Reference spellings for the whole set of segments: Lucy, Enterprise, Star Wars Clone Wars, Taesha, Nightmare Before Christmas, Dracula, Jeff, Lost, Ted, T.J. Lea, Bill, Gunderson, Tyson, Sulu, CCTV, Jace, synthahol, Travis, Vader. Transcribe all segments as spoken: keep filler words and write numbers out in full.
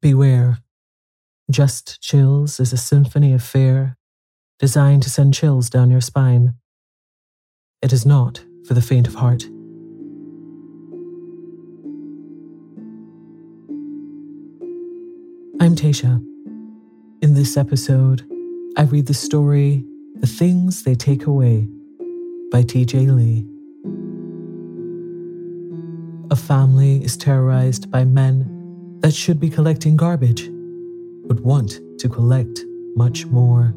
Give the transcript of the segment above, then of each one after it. Beware. Just Chills is a symphony of fear designed to send chills down your spine. It is not for the faint of heart. I'm Taesha. In this episode, I read the story The Things They Take Away by T J. Lea. A family is terrorized by men that should be collecting garbage, but want to collect much more.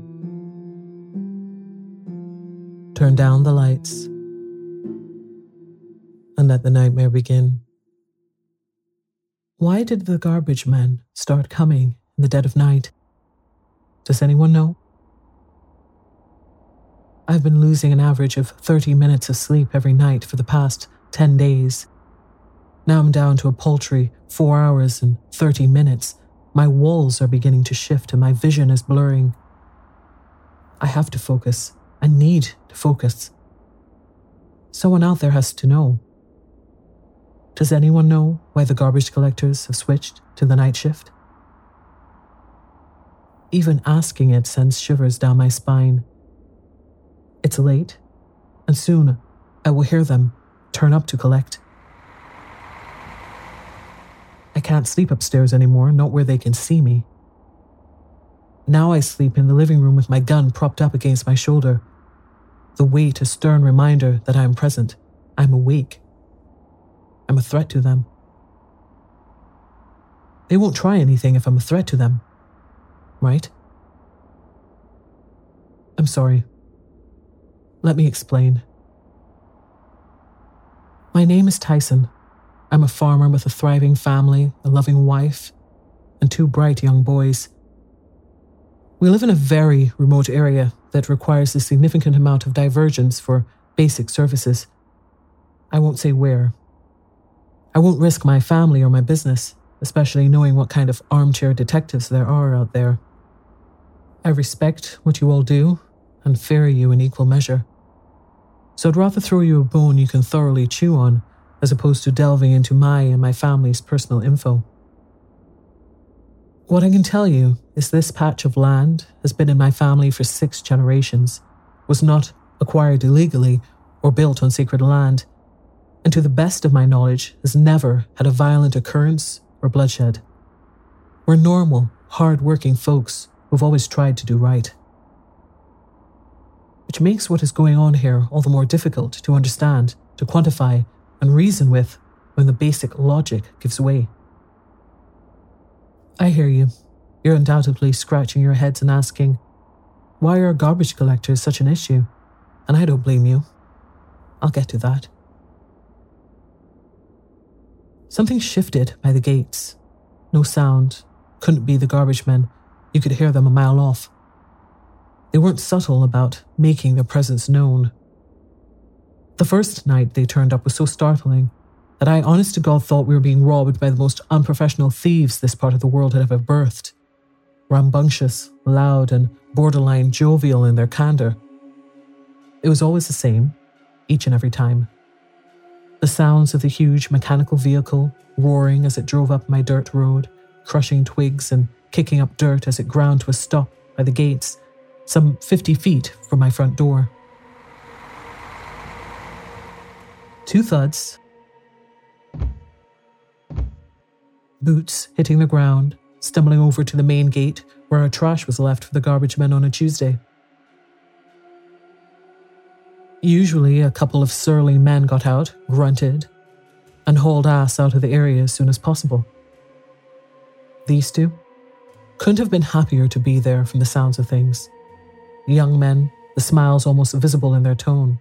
Turn down the lights and let the nightmare begin. Why did the garbage men start coming in the dead of night? Does anyone know? I've been losing an average of thirty minutes of sleep every night for the past ten days. Now I'm down to a paltry four hours and thirty minutes. My walls are beginning to shift and my vision is blurring. I have to focus. I need to focus. Someone out there has to know. Does anyone know why the garbage collectors have switched to the night shift? Even asking it sends shivers down my spine. It's late, and soon I will hear them turn up to collect. I can't sleep upstairs anymore, not where they can see me. Now I sleep in the living room with my gun propped up against my shoulder. The weight a stern reminder that I am present. I'm awake. I'm a threat to them. They won't try anything if I'm a threat to them, right? I'm sorry. Let me explain. My name is Tyson. I'm a farmer with a thriving family, a loving wife, and two bright young boys. We live in a very remote area that requires a significant amount of divergence for basic services. I won't say where. I won't risk my family or my business, especially knowing what kind of armchair detectives there are out there. I respect what you all do and fear you in equal measure. So I'd rather throw you a bone you can thoroughly chew on as opposed to delving into my and my family's personal info. What I can tell you is this patch of land has been in my family for six generations, was not acquired illegally or built on sacred land, and to the best of my knowledge, has never had a violent occurrence or bloodshed. We're normal, hard-working folks who've always tried to do right. Which makes what is going on here all the more difficult to understand, to quantify, and reason with when the basic logic gives way. I hear you. You're undoubtedly scratching your heads and asking, why are garbage collectors such an issue? And I don't blame you. I'll get to that. Something shifted by the gates. No sound. Couldn't be the garbage men. You could hear them a mile off. They weren't subtle about making their presence known. The first night they turned up was so startling that I honest to God thought we were being robbed by the most unprofessional thieves this part of the world had ever birthed. Rambunctious, loud, and borderline jovial in their candor. It was always the same, each and every time. The sounds of the huge mechanical vehicle roaring as it drove up my dirt road, crushing twigs and kicking up dirt as it ground to a stop by the gates, some fifty feet from my front door. Two thuds, boots hitting the ground, stumbling over to the main gate where our trash was left for the garbage men on a Tuesday. Usually, a couple of surly men got out, grunted, and hauled ass out of the area as soon as possible. These two couldn't have been happier to be there from the sounds of things. Young men, the smiles almost visible in their tone.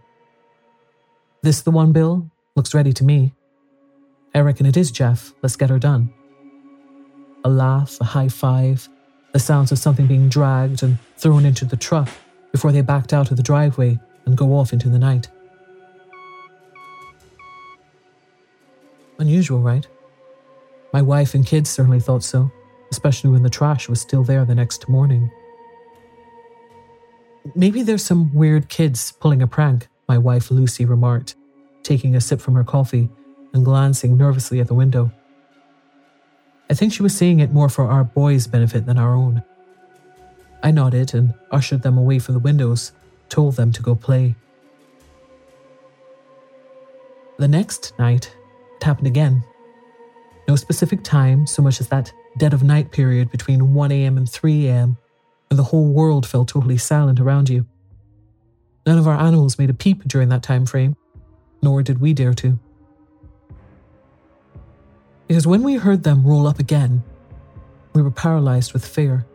This the one, Bill? Looks ready to me. I reckon it is, Jeff. Let's get her done. A laugh, a high five, the sounds of something being dragged and thrown into the truck before they backed out of the driveway and go off into the night. Unusual, right? My wife and kids certainly thought so, especially when the trash was still there the next morning. Maybe there's some weird kids pulling a prank, my wife Lucy remarked, taking a sip from her coffee and glancing nervously at the window. I think she was saying it more for our boys' benefit than our own. I nodded and ushered them away from the windows, told them to go play. The next night, it happened again. No specific time, so much as that dead of night period between one a.m. and three a.m., when the whole world fell totally silent around you. None of our animals made a peep during that time frame, nor did we dare to. It is when we heard them roll up again, we were paralyzed with fear.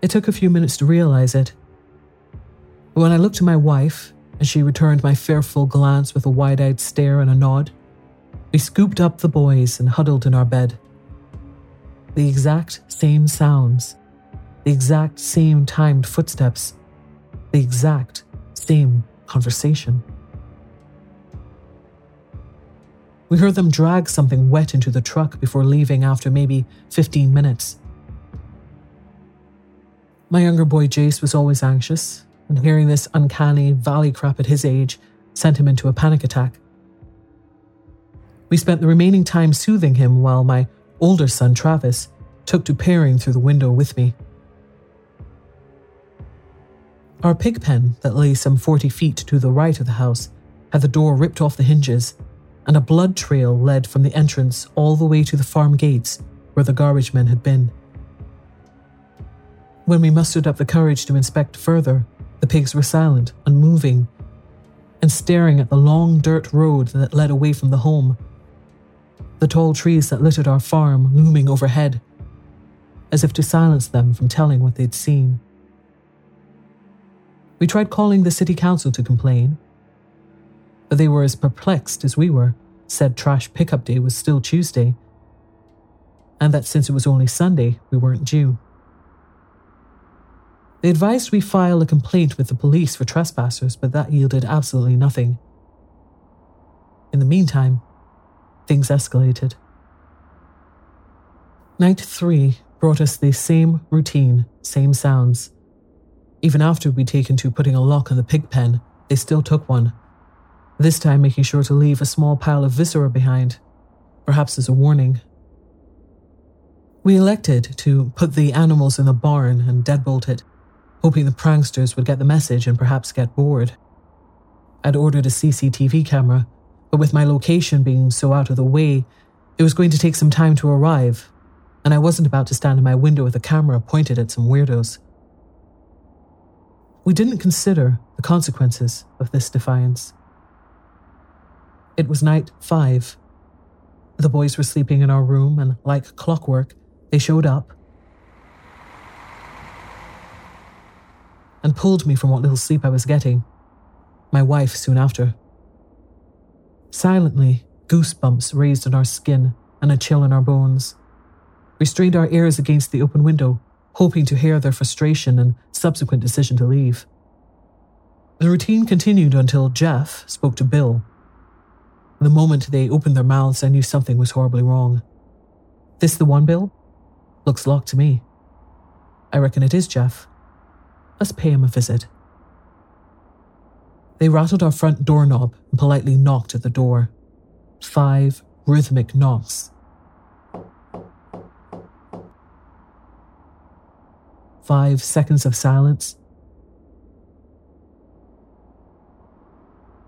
It took a few minutes to realize it. But when I looked to my wife, and she returned my fearful glance with a wide-eyed stare and a nod, we scooped up the boys and huddled in our bed. The exact same sounds, the exact same timed footsteps, the exact same conversation. We heard them drag something wet into the truck before leaving after maybe fifteen minutes. My younger boy Jace was always anxious, and hearing this uncanny valley crap at his age sent him into a panic attack. We spent the remaining time soothing him while my older son Travis took to peering through the window with me. Our pig pen that lay some forty feet to the right of the house had the door ripped off the hinges, and a blood trail led from the entrance all the way to the farm gates where the garbage men had been. When we mustered up the courage to inspect further, the pigs were silent, unmoving, and staring at the long dirt road that led away from the home, the tall trees that littered our farm looming overhead, as if to silence them from telling what they'd seen. We tried calling the city council to complain, but they were as perplexed as we were, said trash pickup day was still Tuesday, and that since it was only Sunday, we weren't due. They advised we file a complaint with the police for trespassers, but that yielded absolutely nothing. In the meantime, things escalated. Night three brought us the same routine, same sounds. Even after we'd taken to putting a lock on the pig pen, they still took one, this time making sure to leave a small pile of viscera behind, perhaps as a warning. We elected to put the animals in the barn and deadbolt it, hoping the pranksters would get the message and perhaps get bored. I'd ordered a C C T V camera, but with my location being so out of the way, it was going to take some time to arrive, and I wasn't about to stand in my window with a camera pointed at some weirdos. We didn't consider the consequences of this defiance. It was night five. The boys were sleeping in our room, and like clockwork, they showed up and pulled me from what little sleep I was getting, my wife soon after. Silently, goosebumps raised on our skin and a chill in our bones. We strained our ears against the open window, hoping to hear their frustration and subsequent decision to leave. The routine continued until Jeff spoke to Bill. The moment they opened their mouths, I knew something was horribly wrong. "This the one, Bill? Looks locked to me. I reckon it is Jeff. Let's pay him a visit." They rattled our front doorknob and politely knocked at the door. Five rhythmic knocks. Five seconds of silence.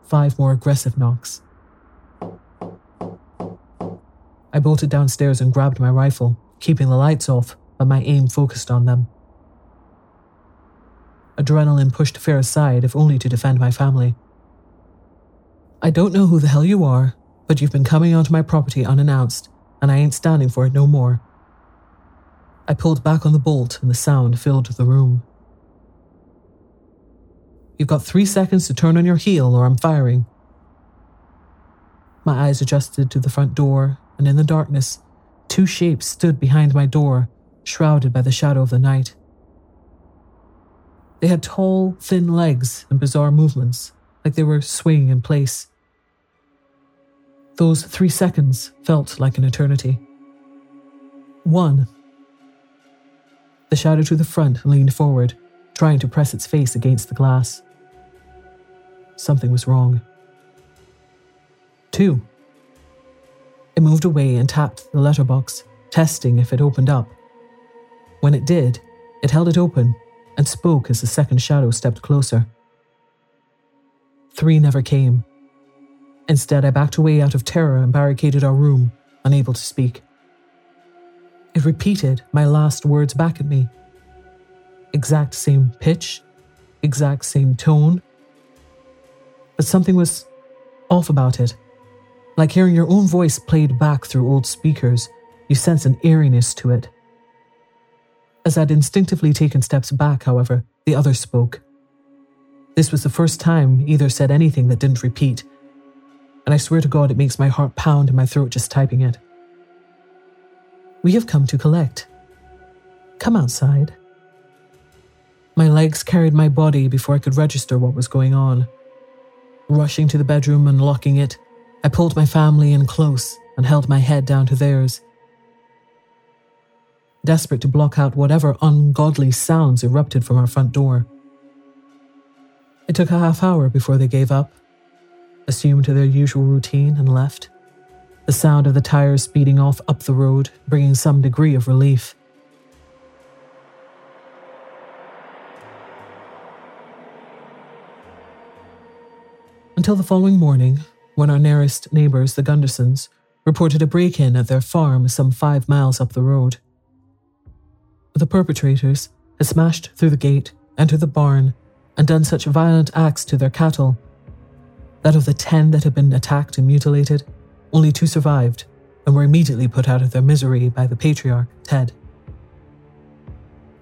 Five more aggressive knocks. I bolted downstairs and grabbed my rifle, keeping the lights off, but my aim focused on them. Adrenaline pushed fear aside, if only to defend my family. "I don't know who the hell you are, but you've been coming onto my property unannounced, and I ain't standing for it no more." I pulled back on the bolt, and the sound filled the room. "You've got three seconds to turn on your heel, or I'm firing." My eyes adjusted to the front door, and in the darkness, two shapes stood behind my door, shrouded by the shadow of the night. They had tall, thin legs and bizarre movements, like they were swaying in place. Those three seconds felt like an eternity. One. The shadow to the front leaned forward, trying to press its face against the glass. Something was wrong. Two. I moved away and tapped the letterbox, testing if it opened up. When it did, it held it open and spoke as the second shadow stepped closer. Three never came. Instead, I backed away out of terror and barricaded our room, unable to speak. It repeated my last words back at me. Exact same pitch, exact same tone. But something was off about it. Like hearing your own voice played back through old speakers, you sense an eeriness to it. As I'd instinctively taken steps back, however, the other spoke. This was the first time either said anything that didn't repeat, and I swear to God it makes my heart pound in my throat just typing it. "We have come to collect. Come outside." My legs carried my body before I could register what was going on. Rushing to the bedroom and locking it, I pulled my family in close and held my head down to theirs. Desperate to block out whatever ungodly sounds erupted from our front door. It took a half hour before they gave up, assumed to their usual routine, and left. The sound of the tires speeding off up the road, bringing some degree of relief. Until the following morning, when our nearest neighbors, the Gundersons, reported a break-in at their farm some five miles up the road. The perpetrators had smashed through the gate, entered the barn, and done such violent acts to their cattle that of the ten that had been attacked and mutilated, only two survived and were immediately put out of their misery by the patriarch, Ted.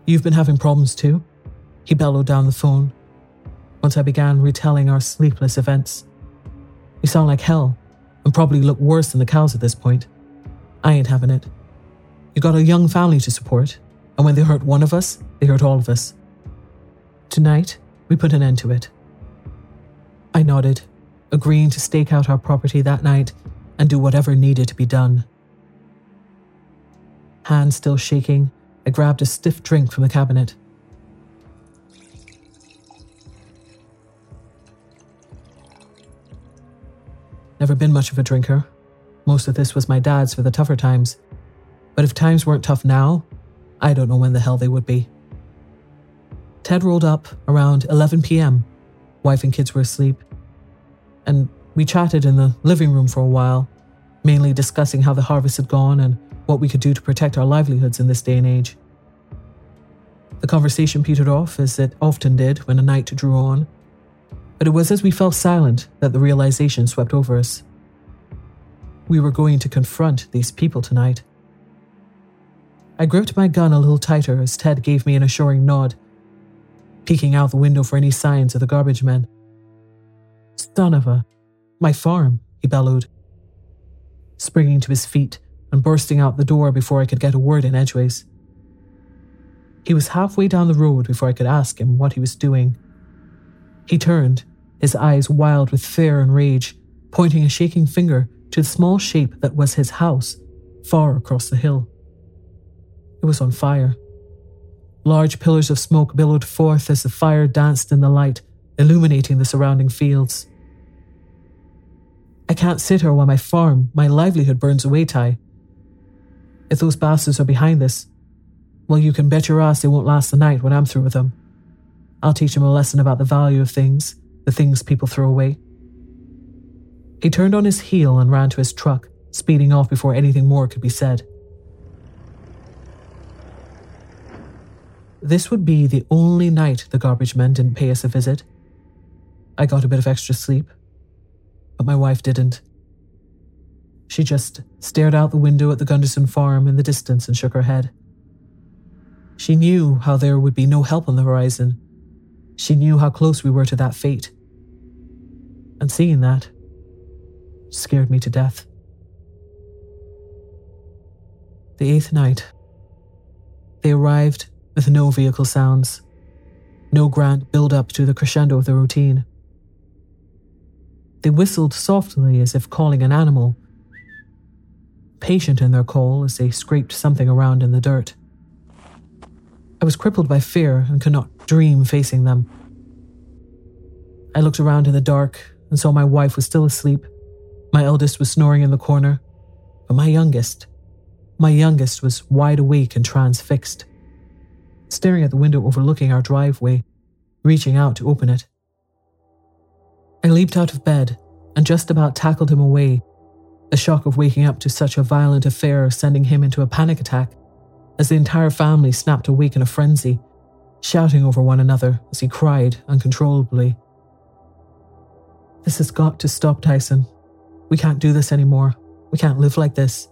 "You've been having problems too?" he bellowed down the phone once I began retelling our sleepless events. "You sound like hell and probably look worse than the cows at this point. I ain't having it. You got a young family to support, and when they hurt one of us, they hurt all of us. Tonight, we put an end to it." I nodded, agreeing to stake out our property that night and do whatever needed to be done. Hand still shaking, I grabbed a stiff drink from the cabinet. Never been much of a drinker. Most of this was my dad's for the tougher times. But if times weren't tough now, I don't know when the hell they would be. Ted rolled up around eleven p.m. Wife and kids were asleep, and we chatted in the living room for a while, mainly discussing how the harvest had gone and what we could do to protect our livelihoods in this day and age. The conversation petered off, as it often did when a night drew on, but it was as we fell silent that the realization swept over us. We were going to confront these people tonight. I gripped my gun a little tighter as Ted gave me an assuring nod, peeking out the window for any signs of the garbage men. "Son of a... my farm," he bellowed, springing to his feet and bursting out the door before I could get a word in edgeways. He was halfway down the road before I could ask him what he was doing. He turned, his eyes wild with fear and rage, pointing a shaking finger to the small shape that was his house, far across the hill. It was on fire. Large pillars of smoke billowed forth as the fire danced in the light, illuminating the surrounding fields. "I can't sit here while my farm, my livelihood burns away, Ty. If those bastards are behind this, well, you can bet your ass they won't last the night when I'm through with them. I'll teach them a lesson about the value of things, the things people throw away." He turned on his heel and ran to his truck, speeding off before anything more could be said. This would be the only night the garbage men didn't pay us a visit. I got a bit of extra sleep, but my wife didn't. She just stared out the window at the Gunderson farm in the distance and shook her head. She knew how there would be no help on the horizon. She knew how close we were to that fate. And seeing that scared me to death. The eighth night, they arrived with no vehicle sounds, no grand build-up to the crescendo of the routine. They whistled softly as if calling an animal, patient in their call as they scraped something around in the dirt. I was crippled by fear and could not dream facing them. I looked around in the dark and saw my wife was still asleep. My eldest was snoring in the corner, but my youngest, my youngest was wide awake and transfixed, staring at the window overlooking our driveway, reaching out to open it. I leaped out of bed and just about tackled him away, the shock of waking up to such a violent affair sending him into a panic attack as the entire family snapped awake in a frenzy, shouting over one another as he cried uncontrollably. This has got to stop, Tyson. We can't do this anymore. We can't live like this.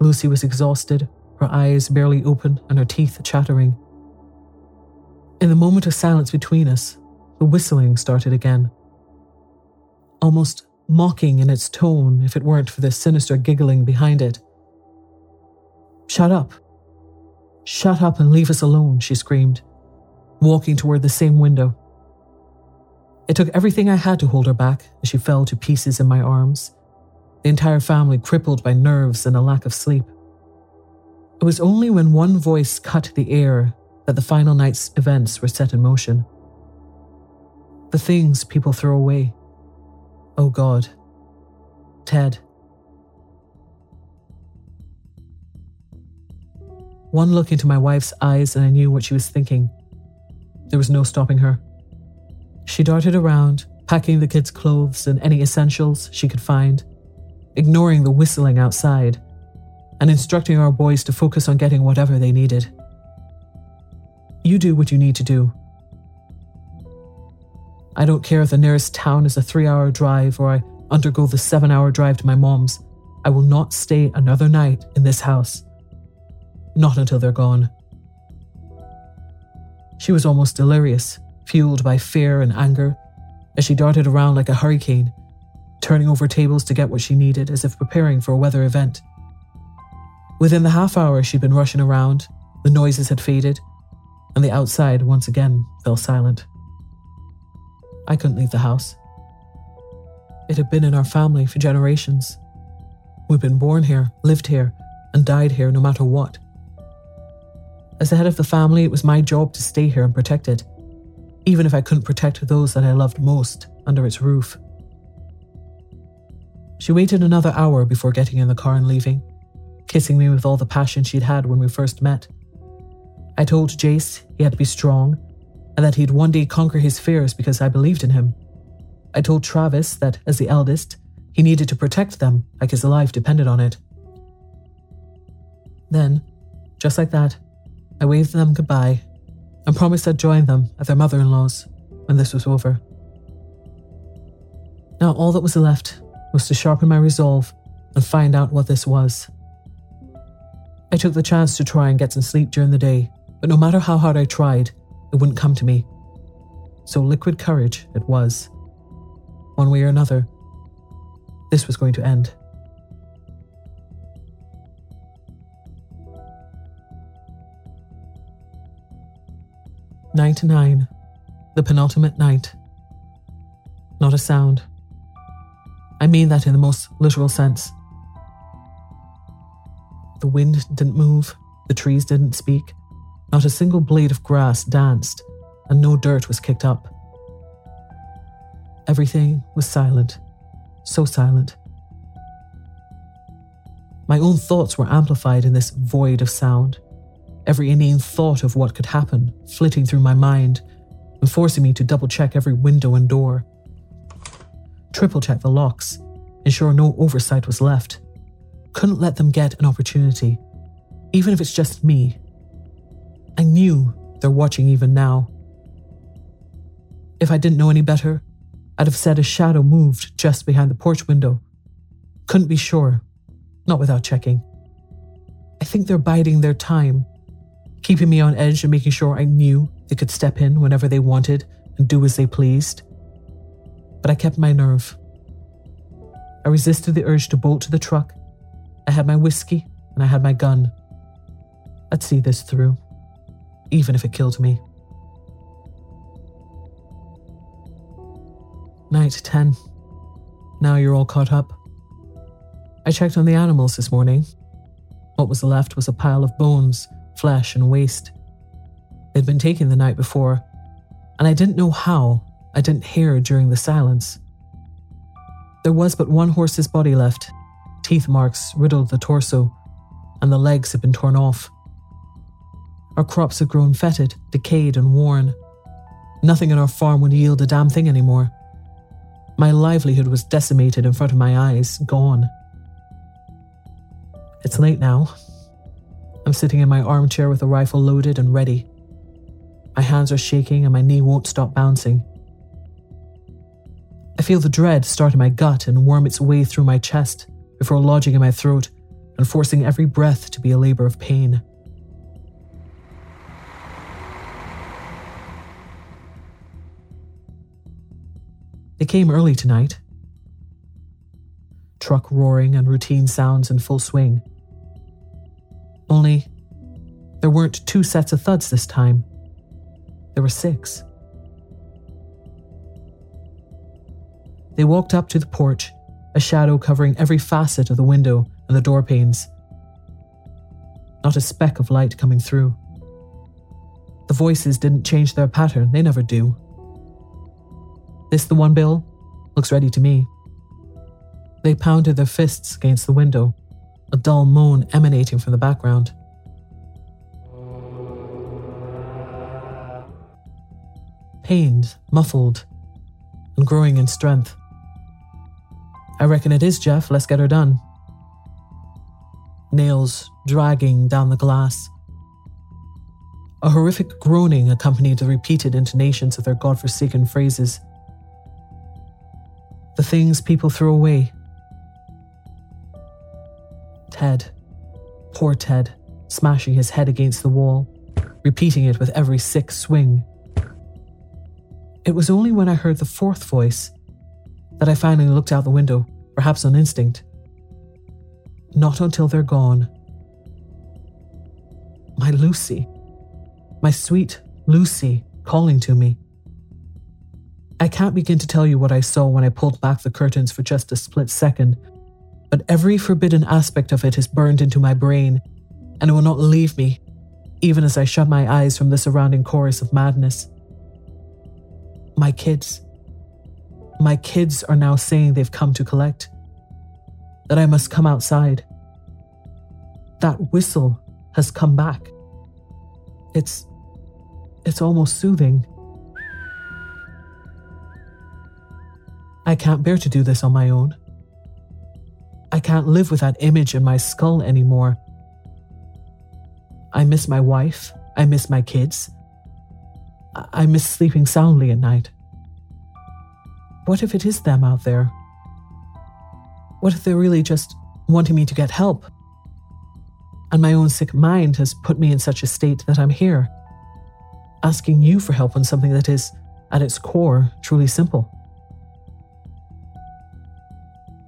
Lucy was exhausted, her eyes barely open and her teeth chattering. In the moment of silence between us, the whistling started again, almost mocking in its tone if it weren't for the sinister giggling behind it. "Shut up. Shut up and leave us alone," she screamed, walking toward the same window. It took everything I had to hold her back as she fell to pieces in my arms, the entire family crippled by nerves and a lack of sleep. It was only when one voice cut the air that the final night's events were set in motion. The things people throw away. Oh God. Ted. One look into my wife's eyes and I knew what she was thinking. There was no stopping her. She darted around, packing the kids' clothes and any essentials she could find, ignoring the whistling outside, and instructing our boys to focus on getting whatever they needed. "You do what you need to do. I don't care if the nearest town is a three-hour drive or I undergo the seven-hour drive to my mom's. I will not stay another night in this house. Not until they're gone." She was almost delirious, fueled by fear and anger, as she darted around like a hurricane, turning over tables to get what she needed as if preparing for a weather event. Within the half hour she'd been rushing around, the noises had faded, and the outside once again fell silent. I couldn't leave the house. It had been in our family for generations. We'd been born here, lived here, and died here no matter what. As the head of the family, it was my job to stay here and protect it, even if I couldn't protect those that I loved most under its roof. She waited another hour before getting in the car and leaving, kissing me with all the passion she'd had when we first met. I told Jace he had to be strong, and that he'd one day conquer his fears because I believed in him. I told Travis that, as the eldest, he needed to protect them like his life depended on it. Then, just like that, I waved them goodbye and promised I'd join them at their mother-in-law's when this was over. Now all that was left was to sharpen my resolve and find out what this was. I took the chance to try and get some sleep during the day, but no matter how hard I tried, it wouldn't come to me. So liquid courage it was. One way or another, this was going to end. nine to nine, the penultimate night. Not a sound. I mean that in the most literal sense. The wind didn't move, the trees didn't speak. Not a single blade of grass danced, and no dirt was kicked up. Everything was silent, so silent. My own thoughts were amplified in this void of sound, every inane thought of what could happen flitting through my mind and forcing me to double-check every window and door, triple-check the locks, ensure no oversight was left. Couldn't let them get an opportunity, even if it's just me. I knew they're watching even now. If I didn't know any better, I'd have said a shadow moved just behind the porch window. Couldn't be sure, not without checking. I think they're biding their time, keeping me on edge and making sure I knew they could step in whenever they wanted and do as they pleased. But I kept my nerve. I resisted the urge to bolt to the truck. I had my whiskey and I had my gun. I'd see this through, even if it killed me. night ten. Now you're all caught up. I checked on the animals this morning. What was left was a pile of bones, flesh, and waste. They'd been taken the night before, and I didn't know how. I didn't hear during the silence. There was but one horse's body left, Teeth marks riddled the torso, and the legs had been torn off. Our crops had grown fetid, decayed and worn. Nothing on our farm would yield a damn thing anymore. My livelihood was decimated in front of my eyes, gone. It's late now. I'm sitting in my armchair with the rifle loaded and ready. My hands are shaking and my knee won't stop bouncing. I feel the dread start in my gut and worm its way through my chest before lodging in my throat and forcing every breath to be a labor of pain. They came early tonight. Truck roaring and routine sounds in full swing. Only, there weren't two sets of thuds this time. There were six. They walked up to the porch, a shadow covering every facet of the window and the door panes. Not a speck of light coming through. The voices didn't change their pattern, they never do. This the one, Bill? Looks ready to me. They pounded their fists against the window, a dull moan emanating from the background. Pained, muffled, and growing in strength. I reckon it is, Jeff. Let's get her done. Nails dragging down the glass. A horrific groaning accompanied the repeated intonations of their godforsaken phrases. The things people threw away. Ted. Poor Ted, smashing his head against the wall, repeating it with every sick swing. It was only when I heard the fourth voice that I finally looked out the window, perhaps on instinct. Not until they're gone. My Lucy. My sweet Lucy calling to me. I can't begin to tell you what I saw when I pulled back the curtains for just a split second, but every forbidden aspect of it is burned into my brain, and it will not leave me, even as I shut my eyes from the surrounding chorus of madness. My kids. My kids are now saying they've come to collect. That I must come outside. That whistle has come back. It's... it's almost soothing. I can't bear to do this on my own. I can't live with that image in my skull anymore. I miss my wife. I miss my kids. I miss sleeping soundly at night. What if it is them out there? What if they're really just wanting me to get help? And my own sick mind has put me in such a state that I'm here, asking you for help on something that is, at its core, truly simple.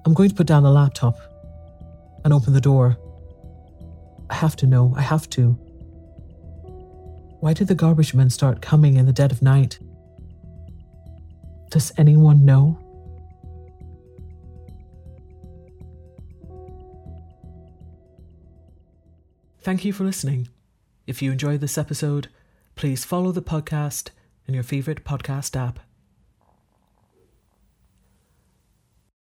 I'm going to put down the laptop and open the door. I have to know, I have to. Why did the garbage men start coming in the dead of night? Does anyone know? Thank you for listening. If you enjoyed this episode, please follow the podcast in your favorite podcast app.